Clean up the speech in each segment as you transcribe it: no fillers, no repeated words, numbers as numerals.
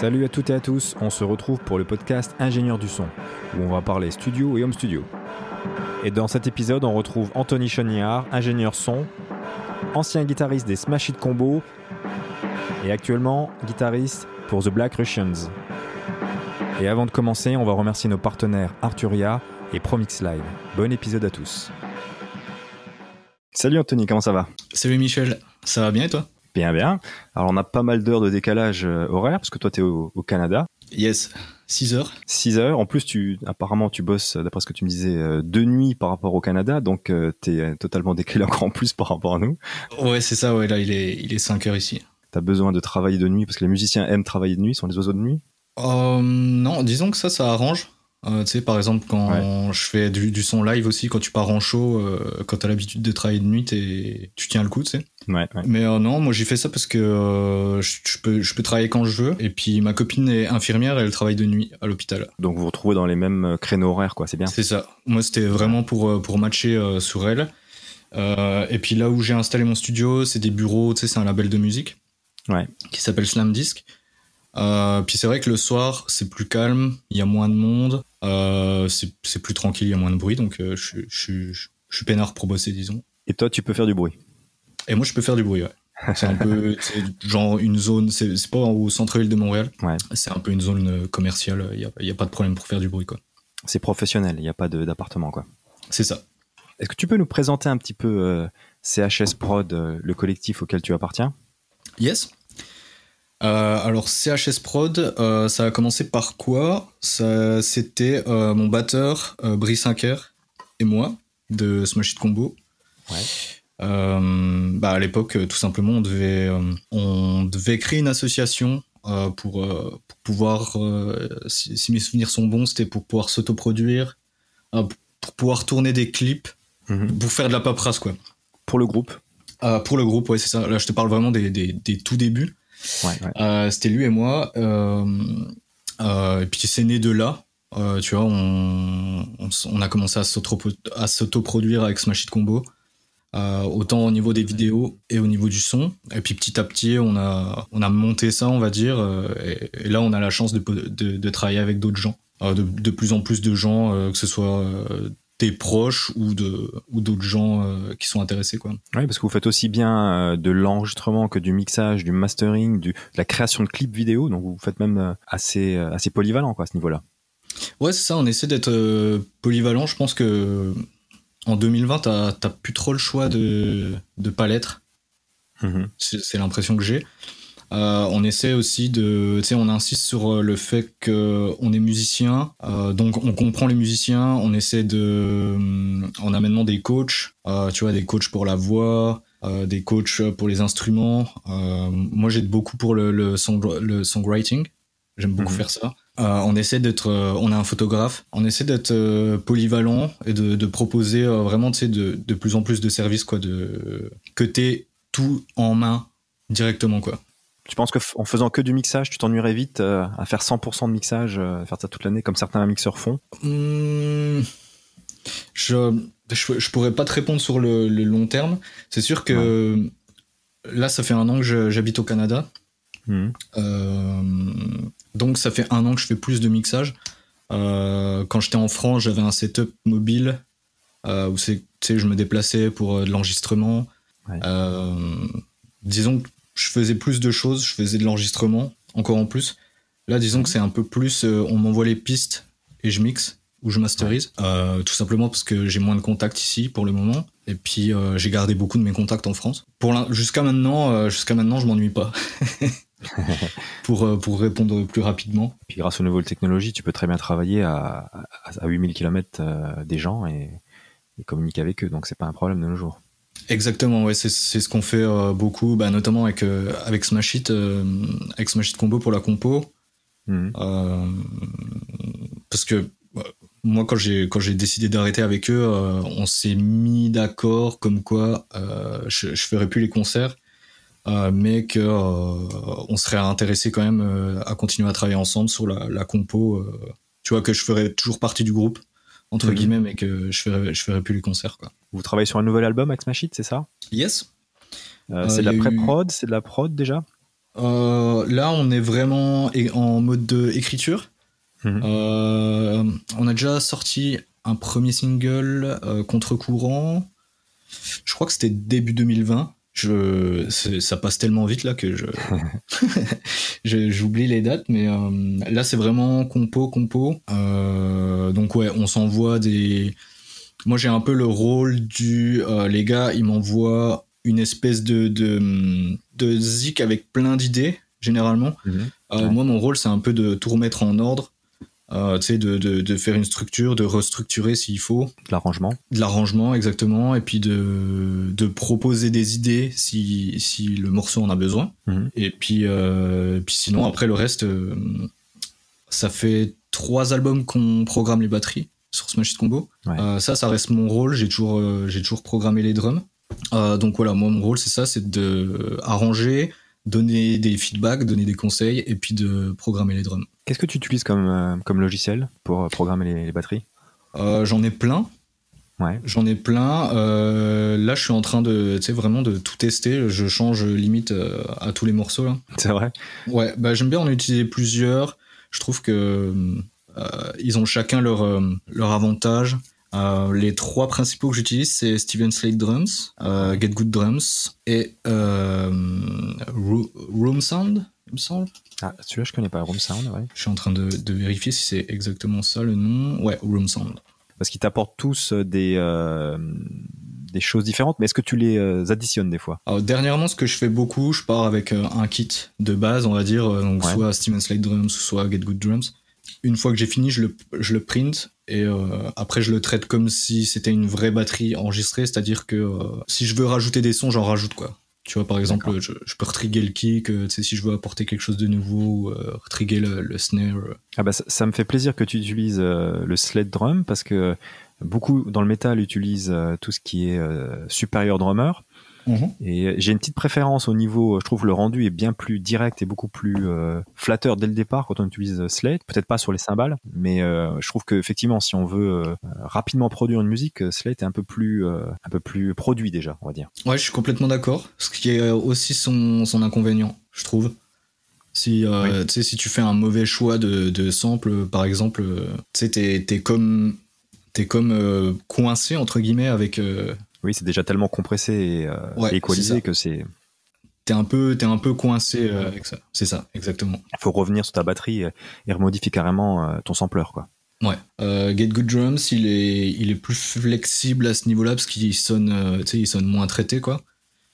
Salut à toutes et à tous, on se retrouve pour le podcast Ingénieur du son, où on va parler studio et home studio. Et dans cet épisode, on retrouve Anthony Chaniard, ingénieur son, ancien guitariste des Smash Hit Combo et actuellement guitariste pour The Black Russians. Et avant de commencer, on va remercier nos partenaires Arturia et Promix Live. Bon épisode à tous. Salut Anthony, comment ça va ? Salut Michel, ça va bien et toi ? Bien, bien. Alors on a pas mal d'heures de décalage horaire, parce que toi t'es au Canada. Yes, 6 heures. 6 heures, en plus apparemment tu bosses, d'après ce que tu me disais, de nuit par rapport au Canada, donc t'es totalement décalé encore en plus par rapport à nous. Ouais c'est ça, ouais, là il est 5 heures ici. T'as besoin de travailler de nuit, parce que les musiciens aiment travailler de nuit, sont les oiseaux de nuit ? Non, disons que ça arrange. Tu sais, par exemple, quand je fais du son live aussi, quand tu pars en show, quand t'as l'habitude de travailler de nuit, tu tiens le coup, tu sais. Ouais. Mais non, moi j'ai fait ça parce que je peux travailler quand je veux. Et puis ma copine est infirmière, elle travaille de nuit à l'hôpital. Donc vous vous retrouvez dans les mêmes créneaux horaires, quoi, c'est bien. C'est ça. Moi c'était vraiment pour matcher sur elle. Et puis là où j'ai installé mon studio, c'est des bureaux, tu sais, c'est un label de musique qui s'appelle Slamdisc. Puis c'est vrai que le soir c'est plus calme, il y a moins de monde, c'est plus tranquille, il y a moins de bruit, donc je suis peinard pour bosser, disons. Et toi tu peux faire du bruit? Et moi je peux faire du bruit, ouais. C'est un peu, c'est genre une zone, c'est pas au centre-ville de Montréal, c'est un peu une zone commerciale, il y a pas de problème pour faire du bruit, quoi. C'est professionnel, il y a pas d'appartement, quoi. C'est ça. Est-ce que tu peux nous présenter un petit peu CHS Prod, le collectif auquel tu appartiens? Yes. Alors CHS Prod, ça a commencé par quoi ? C'était mon batteur Brice Hinker et moi de Smash Hit Combo. Ouais. À l'époque, tout simplement, on devait créer une association pour pouvoir, si mes souvenirs sont bons, c'était pour pouvoir s'autoproduire, pour pouvoir tourner des clips, pour faire de la paperasse, quoi. Pour le groupe. Pour le groupe, ouais, c'est ça. Là, je te parle vraiment des tout débuts. Ouais. C'était lui et moi, et puis c'est né de là, tu vois, on a commencé à s'autoproduire avec Smash Hit Combo, autant au niveau des vidéos et au niveau du son, et puis petit à petit on a monté ça, on va dire, et là on a la chance de travailler avec d'autres gens, de plus en plus de gens, que ce soit des proches ou d'autres gens qui sont intéressés, quoi. Oui, parce que vous faites aussi bien de l'enregistrement que du mixage, du mastering, de la création de clips vidéo, donc vous faites même assez polyvalent, quoi, à ce niveau-là. Ouais, c'est ça, on essaie d'être polyvalent. Je pense que en 2020, t'as plus trop le choix de pas l'être. C'est l'impression que j'ai. On essaie aussi tu sais, on insiste sur le fait qu'on est musicien, donc on comprend les musiciens, on essaie en amenant des coachs, tu vois, des coachs pour la voix, des coachs pour les instruments. Moi, j'aide beaucoup pour le songwriting, j'aime beaucoup faire ça. On essaie on a un photographe, on essaie d'être polyvalent et de proposer vraiment, tu sais, de plus en plus de services, quoi, que t'aies tout en main directement, quoi. Tu penses qu'en faisant que du mixage, tu t'ennuierais vite à faire 100% de mixage, faire ça toute l'année comme certains mixeurs font ? Je pourrais pas te répondre sur le long terme. C'est sûr que là, ça fait un an que j'habite au Canada. Donc, ça fait un an que je fais plus de mixage. Quand j'étais en France, j'avais un setup mobile où je me déplaçais pour de l'enregistrement. Ouais. Disons que je faisais plus de choses, je faisais de l'enregistrement, encore en plus. Là, disons que c'est un peu plus, on m'envoie les pistes et je mixe ou je masterise, tout simplement parce que j'ai moins de contacts ici pour le moment. Et puis, j'ai gardé beaucoup de mes contacts en France. Jusqu'à maintenant, je m'ennuie pas. pour répondre plus rapidement. Et puis, grâce aux nouvelles technologies, tu peux très bien travailler à 8000 km des gens et communiquer avec eux. Donc, c'est pas un problème de nos jours. Exactement, ouais, c'est ce qu'on fait beaucoup, notamment avec Smash Hit, avec Smash Hit Combo pour la compo. Parce que moi, quand j'ai décidé d'arrêter avec eux, on s'est mis d'accord comme quoi je ferais plus les concerts, mais que on serait intéressé quand même à continuer à travailler ensemble sur la compo. Tu vois, que je ferais toujours partie du groupe, entre guillemets, mais que je ferais plus les concerts, quoi. Vous travaillez sur un nouvel album avec Smash Hit, c'est ça ? Yes. C'est de la pré-prod, c'est de la prod déjà ? Là, on est vraiment en mode de écriture. Mmh. On a déjà sorti un premier single contre-courant. Je crois que c'était début 2020. Ça passe tellement vite là que j'oublie les dates, mais là c'est vraiment compo. Donc ouais, on s'envoie des... Moi j'ai un peu le rôle du... les gars, ils m'envoient une espèce de zik avec plein d'idées, généralement. Mmh. Ouais. Moi, mon rôle, c'est un peu de tout remettre en ordre. Tu sais, de faire une structure, de restructurer s'il faut. De l'arrangement, exactement. Et puis de proposer des idées si le morceau en a besoin. Mmh. Et puis sinon, après le reste, ça fait 3 albums qu'on programme les batteries sur Smash Hit Combo. Ouais. Ça reste mon rôle. J'ai toujours programmé les drums. Donc voilà, moi, mon rôle, c'est ça, c'est d'arranger, donner des feedbacks, donner des conseils et puis de programmer les drums. Qu'est-ce que tu utilises comme logiciel pour programmer les batteries ? J'en ai plein. Ouais. Là, je suis en train de tout tester. Je change limite à tous les morceaux là. C'est vrai ? Ouais. Bah, j'aime bien en utiliser plusieurs. Je trouve que ils ont chacun leur avantage. Les 3 principaux que j'utilise, c'est Steven Slate Drums, Get Good Drums et Room Sound, il me semble. Ah, celui-là, je connais pas, Room Sound, ouais. Je suis en train de vérifier si c'est exactement ça le nom. Ouais, Room Sound. Parce qu'ils t'apportent tous des choses différentes, mais est-ce que tu les additionnes des fois ? Alors, dernièrement, ce que je fais beaucoup, je pars avec un kit de base, on va dire, donc ouais. Soit Steven Slate Drums, soit Get Good Drums. Une fois que j'ai fini, je le print et après je le traite comme si c'était une vraie batterie enregistrée, c'est-à-dire que si je veux rajouter des sons, j'en rajoute quoi. Tu vois, par exemple, je peux retrigger le kick, si je veux apporter quelque chose de nouveau, retrigger le snare. Ah bah ça me fait plaisir que tu utilises le sled drum parce que beaucoup dans le métal utilisent tout ce qui est supérieur drummer. Mmh. Et j'ai une petite préférence au niveau, je trouve le rendu est bien plus direct et beaucoup plus flatteur dès le départ quand on utilise Slate, peut-être pas sur les cymbales, mais je trouve qu'effectivement si on veut rapidement produire une musique, Slate est un peu plus produit déjà, on va dire. Ouais, je suis complètement d'accord, ce qui est aussi son inconvénient, je trouve. Oui. Tu sais, si tu fais un mauvais choix de sample, par exemple, tu sais, t'es comme coincé entre guillemets avec... Oui, c'est déjà tellement compressé et équalisé que c'est... T'es un peu coincé avec ça. C'est ça, exactement. Il faut revenir sur ta batterie et remodifier carrément ton sampler, quoi. Ouais. Get Good Drums, il est plus flexible à ce niveau-là parce qu'il sonne, il sonne moins traité, quoi.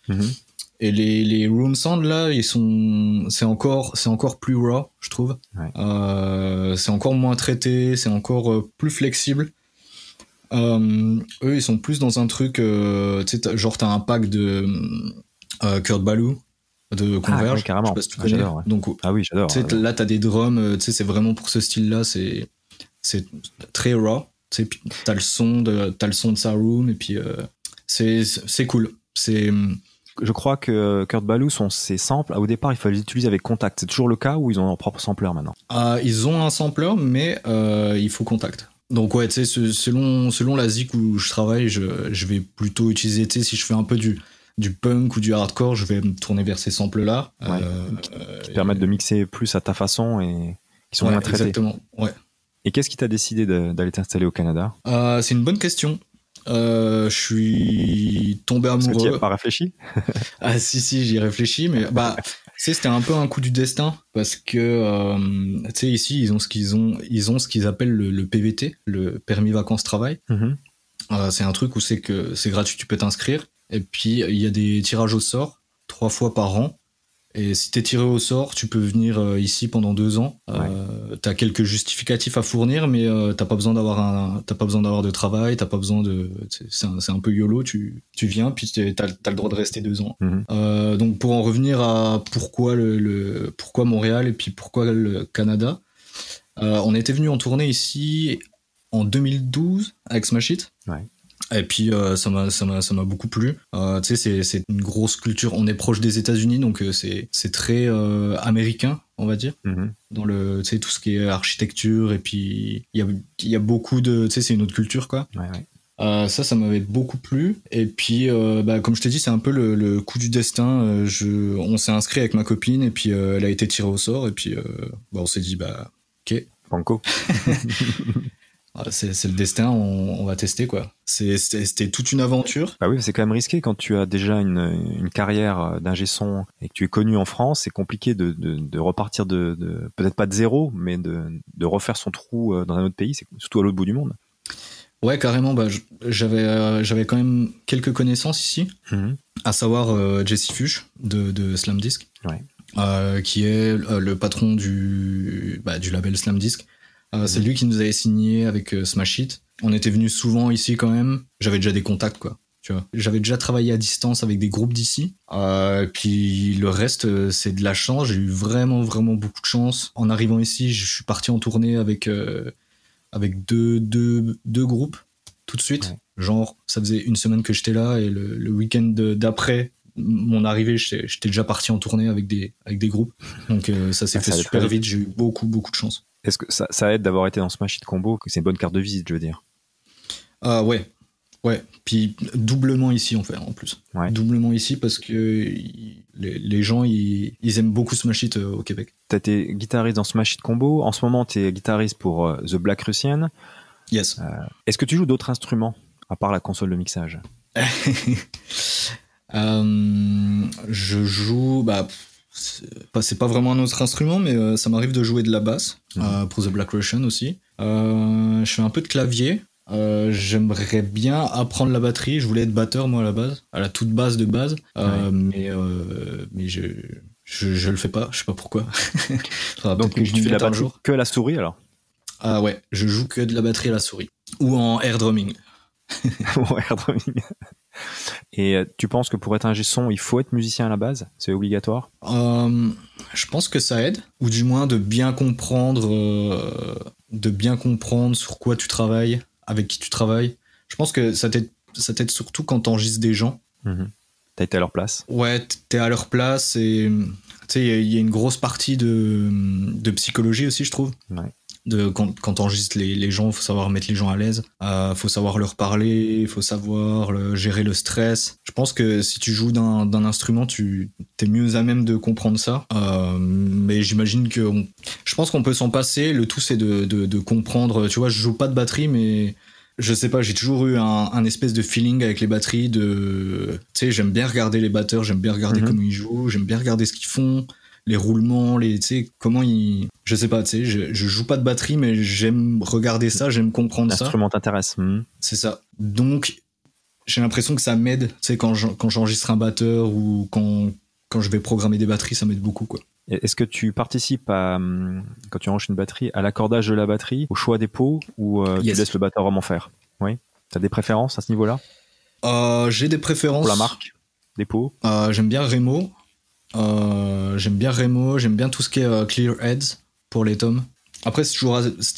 Mm-hmm. Et les Room Sound, là, c'est encore plus raw, je trouve. Ouais. C'est encore moins traité, c'est encore plus flexible. Eux ils sont plus dans un truc genre t'as un pack de Kurt Ballou de Converge, oui, carrément. Je sais pas si tu connais. J'adore, ouais. Donc, j'adore. Là t'as des drums, c'est vraiment pour ce style là, c'est très raw, t'as le son de sa room et puis c'est cool. Je crois que Kurt Ballou, ses samples, au départ, il fallait les utiliser avec Contact. C'est toujours le cas où ils ont leur propre sampler maintenant? Ils ont un sampler, mais il faut Contact. Donc ouais, tu sais, selon la zik où je travaille, je vais plutôt utiliser, tu sais, si je fais un peu du punk ou du hardcore, je vais me tourner vers ces samples-là. Ouais, qui te permettent de mixer plus à ta façon et qui sont moins traités. Exactement, ouais. Et qu'est-ce qui t'a décidé d'aller t'installer au Canada ? C'est une bonne question. Je suis tombé amoureux. Parce que tu n'y as pas réfléchi ? Ah si, j'y ai réfléchi, mais bah... Tu sais, c'était un peu un coup du destin parce que tu sais, ici ils ont ce qu'ils appellent le PVT, le permis vacances travail. Mm-hmm. C'est un truc où c'est gratuit, tu peux t'inscrire et puis il y a des tirages au sort 3 fois par an et si t'es tiré au sort, tu peux venir ici pendant 2 ans. Ouais. T'as quelques justificatifs à fournir, mais t'as pas besoin d'avoir de travail, t'as pas besoin de... C'est un peu YOLO, tu viens, puis t'as le droit de rester 2 ans. Mm-hmm. Donc pour en revenir à pourquoi Montréal et puis pourquoi le Canada, on était venu en tournée ici en 2012 avec Smash Hit. Ouais. Et puis ça m'a beaucoup plu. Tu sais, c'est une grosse culture. On est proche des États-Unis, donc c'est très américain, on va dire. Mm-hmm. Dans le, tu sais, tout ce qui est architecture et puis il y a beaucoup de, tu sais, c'est une autre culture, quoi. Ouais. Ça m'avait beaucoup plu. Et puis, comme je t'ai dit, c'est un peu le coup du destin. On s'est inscrit avec ma copine et puis elle a été tirée au sort. Et puis, on s'est dit, ok. Banco. C'est le destin, on va tester, quoi. C'était toute une aventure. Bah oui, c'est quand même risqué quand tu as déjà une carrière d'ingé son et que tu es connu en France. C'est compliqué de repartir de peut-être pas de zéro, mais de refaire son trou dans un autre pays, surtout à l'autre bout du monde. Ouais, carrément. J'avais quand même quelques connaissances ici, à savoir Jesse Fuchs de Slamdisc, ouais. Qui est le patron du label Slamdisc. C'est lui qui nous avait signé avec Smash Hit. On était venus souvent ici quand même. J'avais déjà des contacts, quoi. Tu vois. J'avais déjà travaillé à distance avec des groupes d'ici. Puis le reste, c'est de la chance. J'ai eu vraiment, vraiment beaucoup de chance. En arrivant ici, je suis parti en tournée avec deux groupes tout de suite. Ouais. Genre, ça faisait une semaine que j'étais là et le week-end d'après mon arrivée, j'étais déjà parti en tournée avec des groupes. Donc ça s'est fait super vite. J'ai eu beaucoup, beaucoup de chance. Est-ce que ça aide d'avoir été dans Smash Hit Combo, que c'est une bonne carte de visite, je veux dire? Ouais. Puis doublement ici, on fait en plus. Ouais. Doublement ici parce que les gens, ils aiment beaucoup Smash Hit au Québec. T'as été guitariste dans Smash Hit Combo. En ce moment, t'es guitariste pour The Black Russians. Yes. Est-ce que tu joues d'autres instruments à part la console de mixage? Je joue... c'est pas vraiment un autre instrument, mais ça m'arrive de jouer de la basse pour The Black Russian aussi. Je fais un peu de clavier. J'aimerais bien apprendre la batterie. Je voulais être batteur, moi, à la base, à la toute base de base. Ouais. Mais je le fais pas. Je sais pas pourquoi. Donc tu fais la batterie que la souris, alors? Ouais, je joue que de la batterie à la souris. Ou en air drumming. Ou air drumming. Et tu penses que pour être ingé son, il faut être musicien à la base? C'est obligatoire? Je pense que ça aide, ou du moins de bien comprendre sur quoi tu travailles, avec qui tu travailles. Je pense que ça t'aide surtout quand t'enregistres des gens. T'as été à leur place? Ouais, t'es à leur place et tu sais, il y a une grosse partie de psychologie aussi, je trouve. Ouais. Quand t'enregistres les gens, faut savoir mettre les gens à l'aise, faut savoir leur parler, faut savoir gérer le stress. Je pense que si tu joues d'un instrument, t'es mieux à même de comprendre ça. Mais j'imagine que je pense qu'on peut s'en passer. Le tout, c'est de comprendre. Tu vois, je joue pas de batterie, mais je sais pas, j'ai toujours eu un espèce de feeling avec les batteries. Tu sais, j'aime bien regarder les batteurs, j'aime bien regarder comment ils jouent, j'aime bien regarder ce qu'ils font. Les roulements, tu sais, comment ils... Je sais pas, tu sais, je joue pas de batterie, mais j'aime regarder ça, j'aime comprendre ça. L'instrument t'intéresse. C'est ça. Donc, j'ai l'impression que ça m'aide, tu sais, quand j'enregistre un batteur ou quand je vais programmer des batteries, ça m'aide beaucoup, quoi. Est-ce que tu participes, quand tu enregistres une batterie, à l'accordage de la batterie, au choix des pots, ou tu laisses le batteur vraiment faire? Oui. T'as des préférences à ce niveau-là? J'ai des préférences. Pour la marque des pots? J'aime bien Remo. J'aime bien tout ce qui est Clear Heads pour les tomes. Après, c'est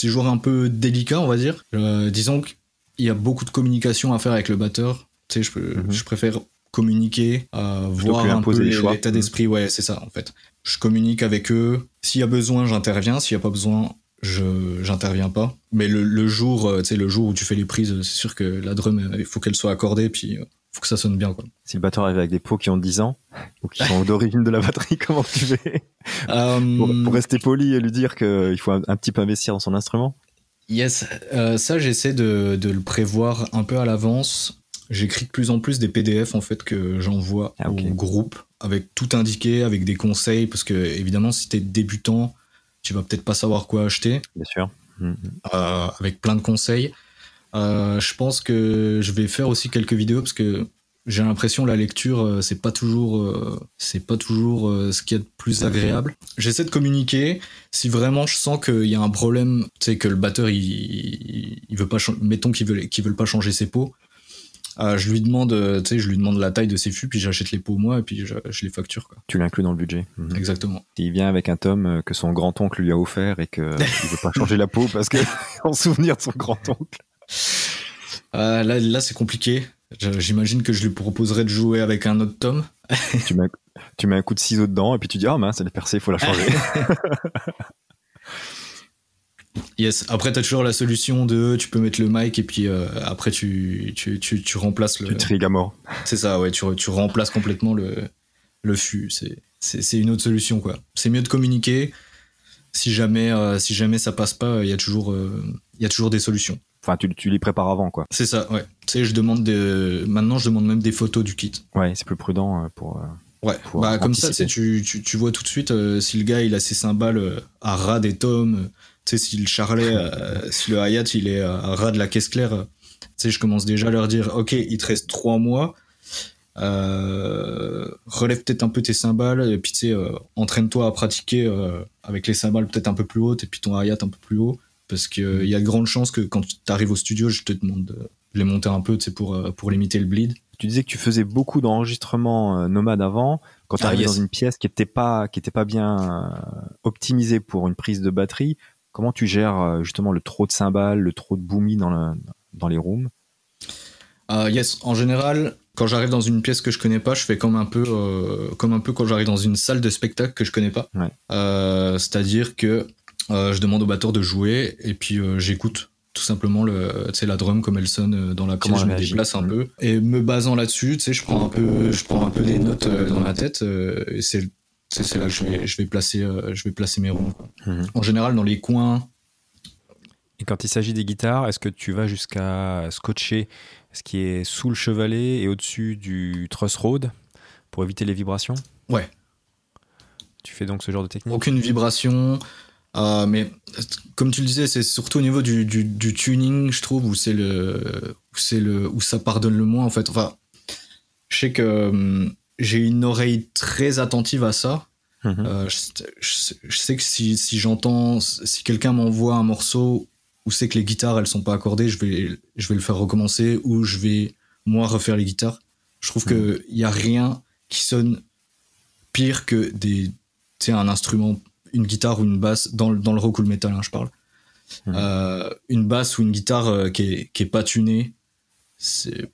toujours un peu délicat, on va dire. Disons qu'il y a beaucoup de communication à faire avec le batteur. Tu sais, je préfère communiquer, voir un peu l'état d'esprit. Ouais, c'est ça, en fait. Je communique avec eux. S'il y a besoin, j'interviens. S'il n'y a pas besoin, j'interviens pas. Mais le jour où tu fais les prises, c'est sûr que la drum, il faut qu'elle soit accordée, puis... faut que ça sonne bien, quoi. Si le batteur arrive avec des pots qui ont 10 ans ou qui sont d'origine de la batterie, comment tu fais pour rester poli et lui dire qu'il faut un petit peu investir dans son instrument? Yes, ça j'essaie de le prévoir un peu à l'avance. J'écris de plus en plus des PDF en fait que j'envoie au groupe, avec tout indiqué, avec des conseils, parce que évidemment si t'es débutant, tu vas peut-être pas savoir quoi acheter. Bien sûr. Avec plein de conseils. Je pense que je vais faire aussi quelques vidéos parce que j'ai l'impression la lecture c'est pas toujours ce qu'il y a de plus agréable. J'essaie de communiquer. Si vraiment je sens qu'il y a un problème, tu sais, que le batteur il veut pas, mettons qu'ils veulent pas changer ses pots, je lui demande la taille de ses fûts, puis j'achète les pots moi et puis je les facture, quoi. Tu l'inclus dans le budget. Exactement. Il vient avec un tome que son grand-oncle lui a offert et qu'il veut pas changer la peau parce que en souvenir de son grand-oncle. Là c'est compliqué. J'imagine que je lui proposerais de jouer avec un autre tome. tu mets un coup de ciseau dedans et puis tu dis mince, elle est percée, il faut la changer. Yes, après t'as toujours la solution de tu peux mettre le mic et puis après tu remplaces le... Tu trig à mort. C'est ça, ouais, tu remplaces complètement le fût. C'est une autre solution, quoi. C'est mieux de communiquer. Si jamais ça passe pas, il y a toujours des solutions. Enfin, tu les prépares avant, quoi. C'est ça, ouais. Tu sais, maintenant je demande même des photos du kit. Ouais, c'est plus prudent pour... Ouais, bah, comme ça, tu vois tout de suite si le gars il a ses cymbales à ras des tomes, tu sais, si le charlet, si le hi-hat il est à ras de la caisse claire, tu sais, je commence déjà à leur dire ok, il te reste 3 mois, relève peut-être un peu tes cymbales, et puis tu sais, entraîne-toi à pratiquer avec les cymbales peut-être un peu plus hautes, et puis ton hi-hat un peu plus haut, parce qu'il y a de grandes chances que quand tu arrives au studio, je te demande de les monter un peu, tu sais, pour limiter le bleed. Tu disais que tu faisais beaucoup d'enregistrements nomades avant, quand tu arrives dans une pièce qui était pas bien optimisée pour une prise de batterie. Comment tu gères justement le trop de cymbales, le trop de boomy dans les rooms? Yes, en général, quand j'arrive dans une pièce que je connais pas, je fais comme un peu quand j'arrive dans une salle de spectacle que je connais pas. Ouais. C'est-à-dire que je demande au batteur de jouer et puis j'écoute tout simplement la drum comme elle sonne dans la pièce, je me déplace un peu et me basant là-dessus, tu sais, je prends un peu des notes dans ma tête et c'est là que je vais placer mes ronds. Mm-hmm. En général dans les coins. Et quand il s'agit des guitares, est-ce que tu vas jusqu'à scotcher ce qui est sous le chevalet et au-dessus du truss rod pour éviter les vibrations? Ouais. Tu fais donc ce genre de technique? Aucune vibration. Mais comme tu le disais, c'est surtout au niveau du tuning, je trouve, où ça pardonne le moins en fait. Enfin, je sais que j'ai une oreille très attentive à ça. Mm-hmm. Je sais que si quelqu'un m'envoie un morceau où c'est que les guitares elles sont pas accordées, je vais le faire recommencer ou je vais moi refaire les guitares. Je trouve que y a rien qui sonne pire que un instrument. Une guitare ou une basse, dans le rock ou le métal, hein, je parle. Une basse ou une guitare qui est pas tunée,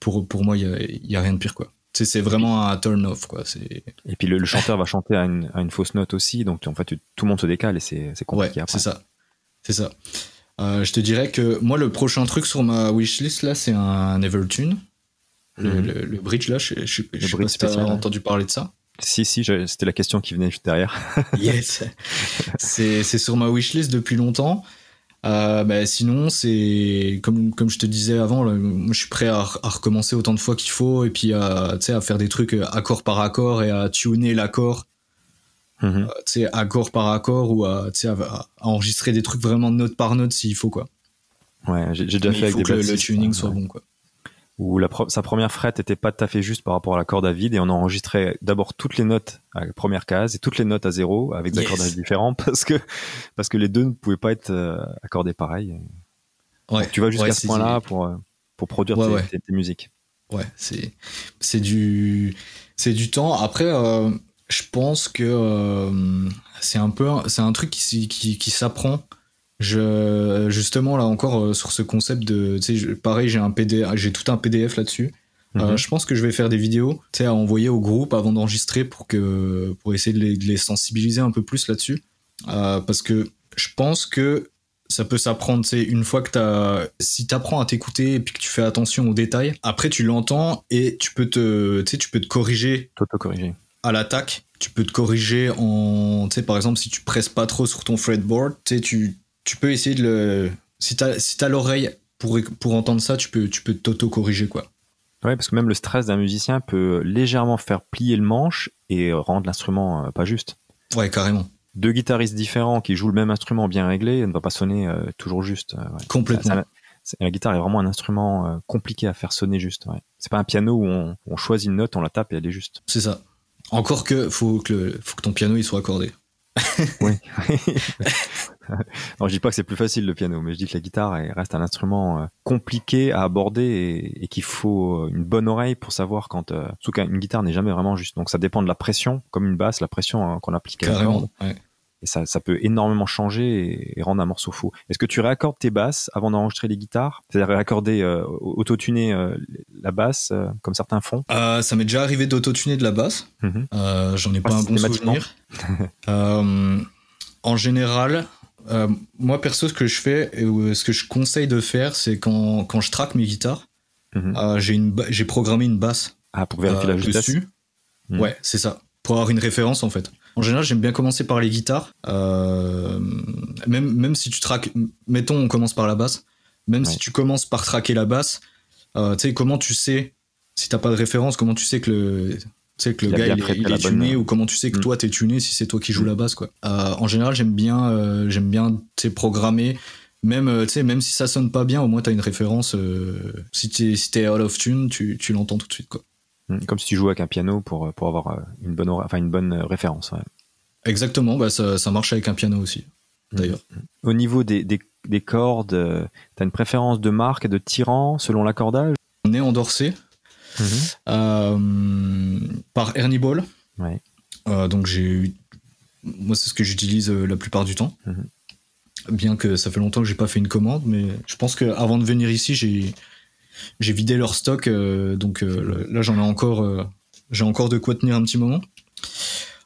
pour moi, il n'y a rien de pire, quoi. C'est vraiment un turn-off, quoi. Et puis le chanteur va chanter à une fausse note aussi, donc en fait, tout le monde se décale et c'est compliqué après. C'est ça. Je te dirais que moi, le prochain truc sur ma wishlist, là, c'est un Evertune. Le bridge, là, je sais pas si t'as entendu parler de ça. Si, c'était la question qui venait juste derrière. Yes. C'est sur ma wishlist depuis longtemps. Sinon, c'est comme je te disais avant, là, moi, je suis prêt à recommencer autant de fois qu'il faut et puis à faire des trucs accord par accord et à tuner l'accord, accord par accord ou à enregistrer des trucs vraiment note par note s'il faut, quoi. Ouais, j'ai déjà fait avec des bassistes. Il faut que le tuning soit bon, quoi. Où sa première frette n'était pas tout à fait juste par rapport à la corde à vide et on enregistrait d'abord toutes les notes à la première case et toutes les notes à zéro avec des accordages différents parce que les deux ne pouvaient pas être accordés pareil. Ouais. Donc tu vas jusqu'à ce point-là pour produire tes musiques. Ouais, c'est du temps. Après, je pense que c'est un truc qui s'apprend. Justement là encore sur ce concept de, tu sais, pareil, j'ai tout un PDF là-dessus. Je pense que je vais faire des vidéos, tu sais, à envoyer au groupe avant d'enregistrer pour essayer de les sensibiliser un peu plus là-dessus, parce que je pense que ça peut s'apprendre, tu sais, une fois que si t'apprends à t'écouter et puis que tu fais attention aux détails, après tu l'entends et tu peux te corriger, t'auto-corriger à l'attaque, tu peux te corriger en, tu sais, par exemple si tu presses pas trop sur ton fretboard, tu sais, tu peux essayer de le... Si t'as l'oreille pour entendre ça, tu peux t'auto-corriger, quoi. Ouais, parce que même le stress d'un musicien peut légèrement faire plier le manche et rendre l'instrument pas juste. Ouais, carrément. Deux guitaristes différents qui jouent le même instrument bien réglé, elle ne va pas sonner toujours juste. Ouais. Complètement. La guitare est vraiment un instrument compliqué à faire sonner juste. Ouais. C'est pas un piano où on choisit une note, on la tape et elle est juste. C'est ça. Encore que, faut que ton piano il soit accordé. Oui. Alors, je dis pas que c'est plus facile le piano, mais je dis que la guitare reste un instrument compliqué à aborder et qu'il faut une bonne oreille pour savoir quand. Surtout qu'une guitare n'est jamais vraiment juste. Donc ça dépend de la pression, comme une basse, la pression qu'on applique à la corde. Ouais. Et ça peut énormément changer et rendre un morceau faux. Est-ce que tu réaccordes tes basses avant d'enregistrer les guitares? C'est-à-dire réaccorder, autotuner la basse, comme certains font? Ça m'est déjà arrivé d'autotuner de la basse. J'en ai pas un bon souvenir. En général, Moi perso, ce que je fais, ce que je conseille de faire, c'est quand je traque mes guitares, j'ai programmé une basse. Ah, pour vérifier la vitesse dessus. Mmh. Ouais, c'est ça. Pour avoir une référence, en fait. En général, j'aime bien commencer par les guitares. Même si tu traques... Mettons, on commence par la basse. Même si tu commences par traquer la basse, tu sais, comment tu sais... Si t'as pas de référence, comment tu sais que le gars il est tuné, ou comment tu sais que toi t'es tuné si c'est toi qui joues la basse, quoi. En général, j'aime bien programmer. Même si ça sonne pas bien, au moins t'as une référence. Si t'es out of tune, tu l'entends tout de suite, quoi. Comme si tu jouais avec un piano pour avoir une bonne référence. Ouais. Exactement, ça marche avec un piano aussi, d'ailleurs. Au niveau des cordes, t'as une préférence de marque et de tirant selon l'accordage? On est endorsé par Ernie Ball. Ouais. Donc moi c'est ce que j'utilise la plupart du temps. Bien que ça fait longtemps que j'ai pas fait une commande, mais je pense que avant de venir ici, j'ai vidé leur stock, donc là j'en ai encore, j'ai encore de quoi tenir un petit moment.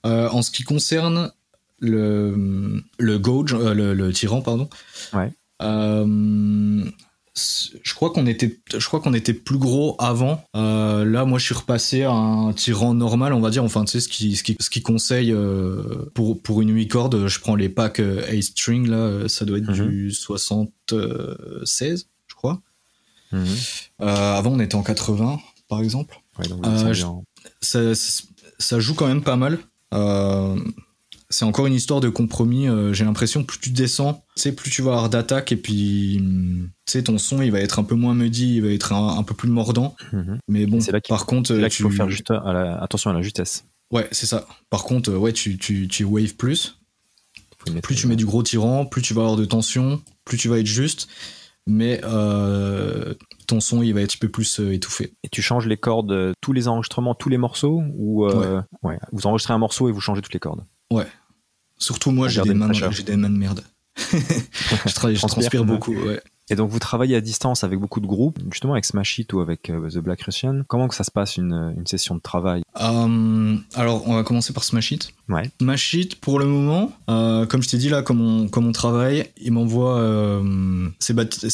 En ce qui concerne le gauge, le tirant, pardon. Ouais. Je crois qu'on était plus gros avant. Là, moi, je suis repassé à un tirant normal, on va dire. Enfin, tu sais, ce qui conseille pour une 8 cordes, je prends les packs 8 string, là, ça doit être du 76, je crois. Avant, on était en 80, par exemple. Ouais, donc ça joue quand même pas mal. C'est encore une histoire de compromis. J'ai l'impression plus tu descends, plus tu vas avoir d'attaque, et puis ton son il va être un peu moins muddy, il va être un peu plus mordant. Mais bon, par contre, là qu'il faut faire juste attention à la justesse. Ouais, c'est ça. Par contre, tu wave plus. Plus tu mets du gros tirant, plus tu vas avoir de tension, plus tu vas être juste. Mais ton son il va être un peu plus étouffé. Et tu changes les cordes tous les enregistrements, tous les morceaux, ou ouais, vous enregistrez un morceau et vous changez toutes les cordes? Ouais. Surtout moi, j'ai des mains de merde. Je transpire beaucoup. Ouais. Et donc, vous travaillez à distance avec beaucoup de groupes, justement avec Smash Hit ou avec The Black Russians. Comment que ça se passe une session de travail? Alors, on va commencer par Smash Hit. Ouais. Smash Hit, pour le moment, comme je t'ai dit, là, comme on travaille, il m'envoie... c'est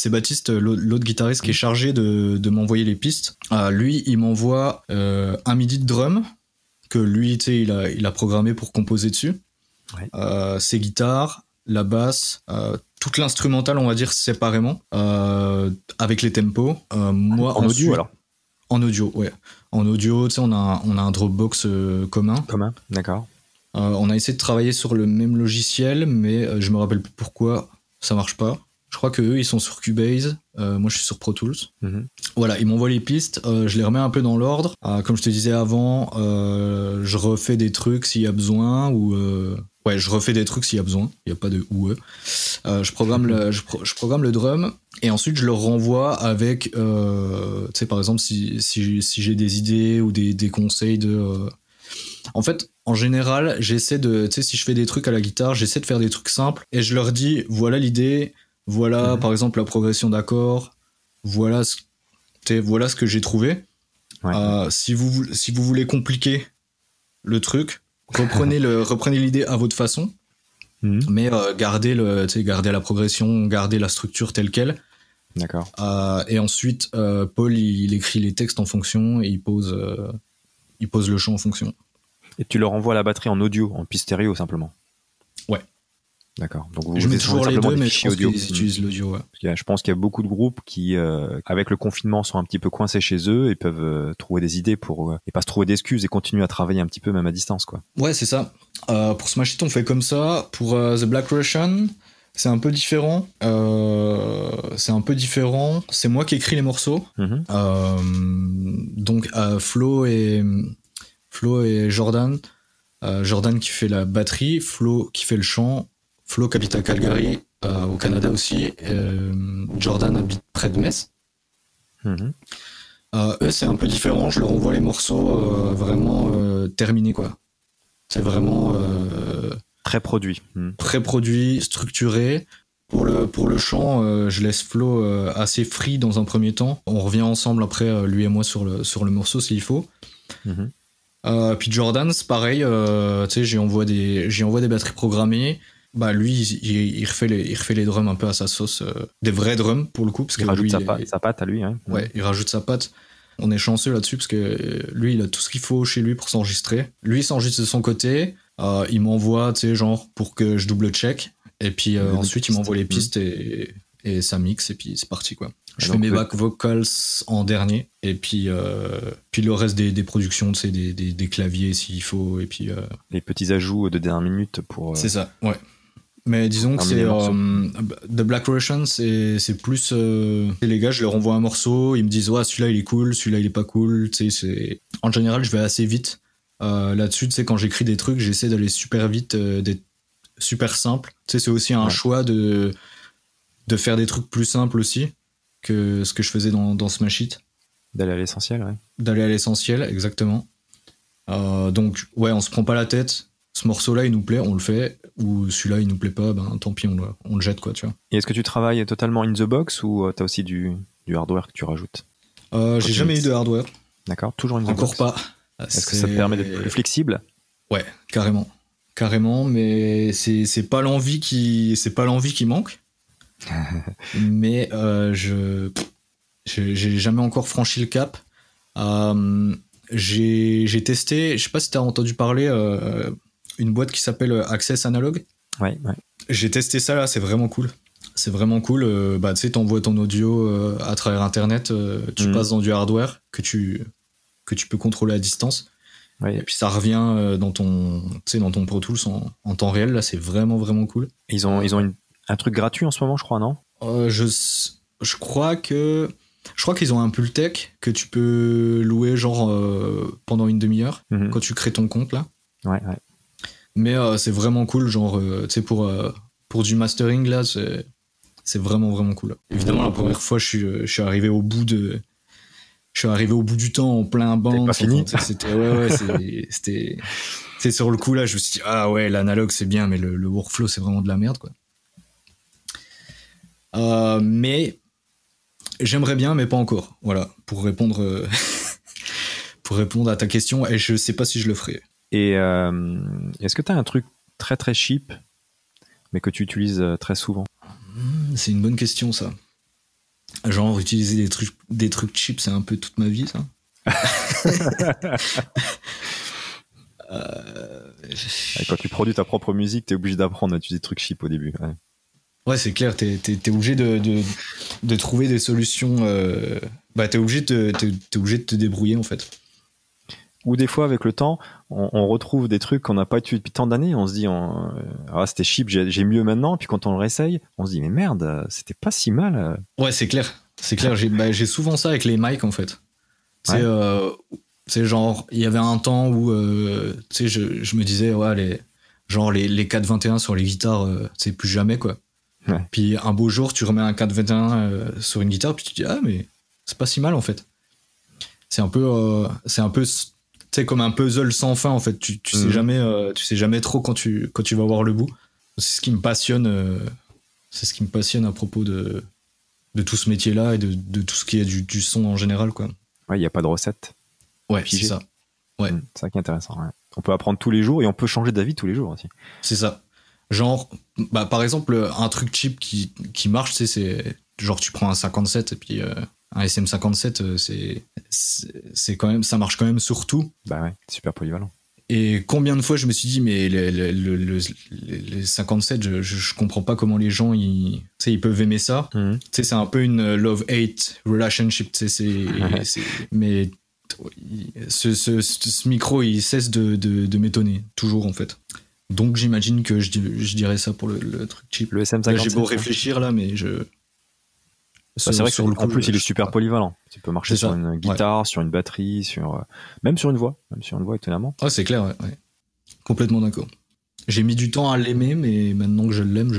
Baptiste, l'autre guitariste qui est chargé de m'envoyer les pistes. Lui, il m'envoie un midi de drum que lui, tu sais, il a programmé pour composer dessus. Ouais. Ses guitares, la basse, toute l'instrumentale, on va dire séparément, avec les tempos. Moi, en audio, alors. En audio, ouais. En audio, tu sais, on a un Dropbox commun. Commun, d'accord. On a essayé de travailler sur le même logiciel, mais je me rappelle plus pourquoi ça marche pas. Je crois qu'eux, ils sont sur Cubase. Moi, je suis sur Pro Tools. Voilà, ils m'envoient les pistes. Je les remets un peu dans l'ordre. Comme je te disais avant, je refais des trucs s'il y a besoin. Ouais, je refais des trucs s'il y a besoin. Il n'y a pas de ou eux. Je programme le drum. Et ensuite, je le renvoie avec... tu sais, par exemple, si j'ai des idées ou des conseils de... En fait, en général, j'essaie de... Tu sais, si je fais des trucs à la guitare, j'essaie de faire des trucs simples. Et je leur dis, voilà l'idée... Voilà, par exemple, la progression d'accords. Voilà ce que j'ai trouvé. Ouais. Si vous voulez compliquer le truc, reprenez l'idée à votre façon, mais gardez la progression, gardez la structure telle quelle. D'accord. Et ensuite, Paul, il écrit les textes en fonction et il pose le chant en fonction. Et tu leur envoies la batterie en audio, en piste stéréo simplement. Ouais. D'accord. Donc vous utilisez toujours les deux, mais je pense qu'ils utilisent l'audio. Ouais. Je pense qu'il y a beaucoup de groupes qui, avec le confinement, sont un petit peu coincés chez eux et peuvent trouver des idées et pas se trouver d'excuses et continuer à travailler un petit peu même à distance, quoi. Ouais, c'est ça. Pour Smash Hit, on fait comme ça. Pour The Black Russian, c'est un peu différent. C'est moi qui écris les morceaux. Donc Flo et Jordan. Jordan qui fait la batterie, Flo qui fait le chant. Flo habite à Calgary, au Canada aussi. Jordan habite près de Metz. Eux, c'est un peu différent. Je leur envoie les morceaux vraiment terminés, quoi. C'est vraiment... très produit. Très produit, structuré. Pour le chant, je laisse Flo assez free dans un premier temps. On revient ensemble après, lui et moi, sur le morceau, s'il faut. Puis Jordan, c'est pareil. J'y envoie des batteries programmées. bah lui il refait les drums un peu à sa sauce, des vrais drums pour le coup, parce que rajoute sa patte à lui, hein. Ouais, il rajoute sa patte. On est chanceux là-dessus parce que lui il a tout ce qu'il faut chez lui pour s'enregistrer. Lui il s'enregistre de son côté, il m'envoie, tu sais, genre pour que je double check, et puis ensuite il m'envoie les pistes et ça mixe, et puis c'est parti quoi. Je fais mes back vocals en dernier, et puis le reste des productions, tu sais, des claviers s'il faut, et puis les petits ajouts de dernière minute pour c'est ça, ouais. Mais disons que c'est The Black Russians, c'est plus les gars, je leur envoie un morceau, ils me disent ouais, celui-là il est cool, celui-là il est pas cool, tu sais, c'est en général je vais assez vite là-dessus, tu sais, quand j'écris des trucs, j'essaie d'aller super vite, d'être super simple, tu sais, c'est aussi un choix de faire des trucs plus simples aussi que ce que je faisais dans Smash Hit, d'aller à l'essentiel, ouais. D'aller à l'essentiel, exactement. Donc ouais, on se prend pas la tête. Ce morceau-là, il nous plaît, on le fait. Ou celui-là, il nous plaît pas, ben tant pis, on le jette, quoi, tu vois. Et est-ce que tu travailles totalement in the box ou t'as aussi du hardware que tu rajoutes? J'ai jamais eu de hardware. D'accord, toujours in the box. Encore pas. Est-ce que ça te permet d'être plus flexible? Ouais, carrément. Carrément, mais c'est pas l'envie qui manque. Mais j'ai jamais encore franchi le cap. J'ai testé, je sais pas si t'as entendu parler... une boîte qui s'appelle Access Analog. Ouais. J'ai testé ça là, c'est vraiment cool. C'est vraiment cool. Tu sais, t'envoies ton audio à travers Internet, tu passes dans du hardware que tu peux contrôler à distance. Ouais. Et puis ça revient dans ton Pro Tools en temps réel. Là, c'est vraiment, vraiment cool. Ils ont un truc gratuit en ce moment, je crois, non? Je crois qu'ils ont un Pultec que tu peux louer genre pendant une demi-heure quand tu crées ton compte là. Ouais. Mais c'est vraiment cool, genre, tu sais, pour du mastering, là, c'est vraiment, vraiment cool. Évidemment, la première fois, je suis arrivé au bout de... Je suis arrivé au bout du temps, en plein bain. C'est pas fini. C'était, ouais, c'était... C'est sur le coup, là, je me suis dit, ah ouais, l'analogue, c'est bien, mais le workflow, c'est vraiment de la merde, quoi. Mais j'aimerais bien, mais pas encore. Voilà, pour répondre... pour répondre à ta question, et je sais pas si je le ferai. Et est-ce que tu as un truc très très cheap, mais que tu utilises très souvent? C'est une bonne question ça. Genre utiliser des trucs cheap, c'est un peu toute ma vie ça. Quand tu produis ta propre musique, tu es obligé d'apprendre à utiliser des trucs cheap au début. Ouais, c'est clair, t'es obligé de trouver des solutions. T'es obligé de te débrouiller en fait. Ou des fois, avec le temps, on retrouve des trucs qu'on n'a pas utilisés depuis tant d'années. On se dit, c'était cheap, j'ai mieux maintenant. Puis quand on le réessaye, on se dit, mais merde, c'était pas si mal. Ouais, c'est clair. C'est clair. J'ai souvent ça avec les mics, en fait. C'est genre, il y avait un temps où je me disais, ouais, les 421 sur les guitares, c'est plus jamais, quoi. Ouais. Puis un beau jour, tu remets un 421 sur une guitare, puis tu te dis, ah, mais c'est pas si mal, en fait. C'est comme un puzzle sans fin en fait. Tu sais jamais trop quand tu vas voir le bout. C'est ce qui me passionne. À propos de tout ce métier-là et de tout ce qui est du son en général, quoi. Ouais, il y a pas de recette. Ouais, c'est ça. Ouais, c'est ça qui est intéressant. Ouais. On peut apprendre tous les jours et on peut changer d'avis tous les jours aussi. C'est ça. Genre, par exemple, un truc cheap qui marche, c'est genre tu prends un 57 et puis. Un SM57, c'est quand même, ça marche quand même sur tout. Bah ouais, super polyvalent. Et combien de fois je me suis dit, mais les 57, je comprends pas comment les gens, ils peuvent aimer ça. Mm-hmm. Tu sais, c'est un peu une love-hate relationship. Tu sais, mais ce micro, il cesse de m'étonner, toujours en fait. Donc j'imagine que je dirais ça pour le truc cheap. Le SM57. Là, j'ai beau réfléchir là, mais c'est vrai qu'en plus il est super polyvalent. Tu peux marcher sur une guitare, sur une batterie, même sur une voix, étonnamment. Ah, c'est clair, ouais. Complètement d'accord. J'ai mis du temps à l'aimer, mais maintenant que je l'aime.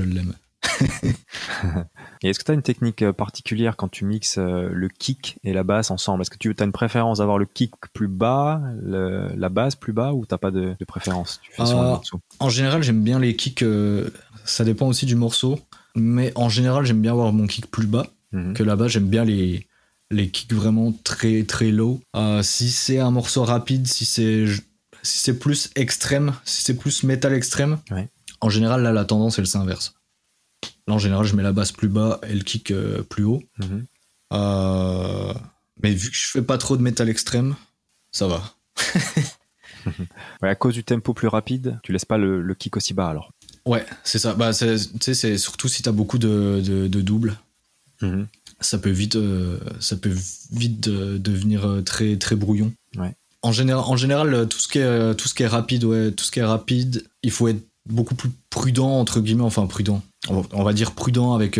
Et est-ce que tu as une technique particulière quand tu mixes le kick et la basse ensemble? Est-ce que tu as une préférence d'avoir le kick plus bas, la basse plus bas, ou tu n'as pas de préférence? Tu fais sur le morceau. En général, j'aime bien les kicks, ça dépend aussi du morceau, mais en général, j'aime bien avoir mon kick plus bas. Que là-bas, j'aime bien les kicks vraiment très très low. Si c'est un morceau rapide, si c'est plus extrême, si c'est plus métal extrême, En général, là, la tendance, elle s'inverse. Là, en général, je mets la basse plus bas et le kick plus haut. Mm-hmm. Mais vu que je fais pas trop de métal extrême, ça va. Ouais, à cause du tempo plus rapide, tu laisses pas le kick aussi bas alors. Ouais, c'est ça. Bah, tu sais, c'est surtout si t'as beaucoup de doubles, mm-hmm. ça peut vite devenir très très brouillon. Ouais. En général, tout ce qui est rapide, ouais, tout ce qui est rapide, il faut être beaucoup plus prudent entre guillemets, enfin prudent. On va dire prudent avec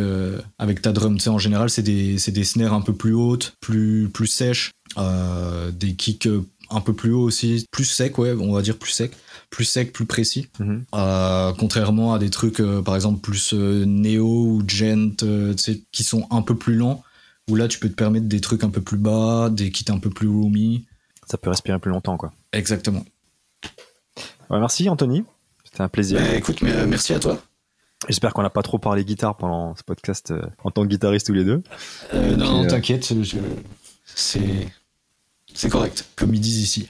ta drum. Tu sais, en général, c'est des snares un peu plus hautes, plus sèches, des kicks un peu plus haut aussi, plus sec, ouais, on va dire plus sec, plus précis. Mm-hmm. Contrairement à des trucs, par exemple, plus néo ou gent, qui sont un peu plus lents, où là, tu peux te permettre des trucs un peu plus bas, des kits un peu plus roomy. Ça peut respirer plus longtemps, quoi. Exactement. Ouais, merci, Anthony. C'était un plaisir. Bah, écoute, merci à toi. J'espère qu'on n'a pas trop parlé guitare pendant ce podcast en tant que guitariste tous les deux. Non, t'inquiète, c'est correct, comme ils disent ici.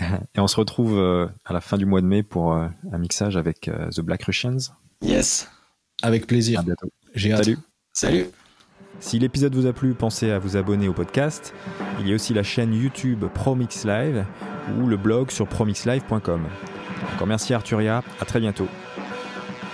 Et on se retrouve à la fin du mois de mai pour un mixage avec The Black Russians. Yes, avec plaisir. À bientôt. J'ai hâte. Salut. Si l'épisode vous a plu, pensez à vous abonner au podcast. Il y a aussi la chaîne YouTube Promix Live ou le blog sur promixlive.com. Encore merci Arturia, à très bientôt.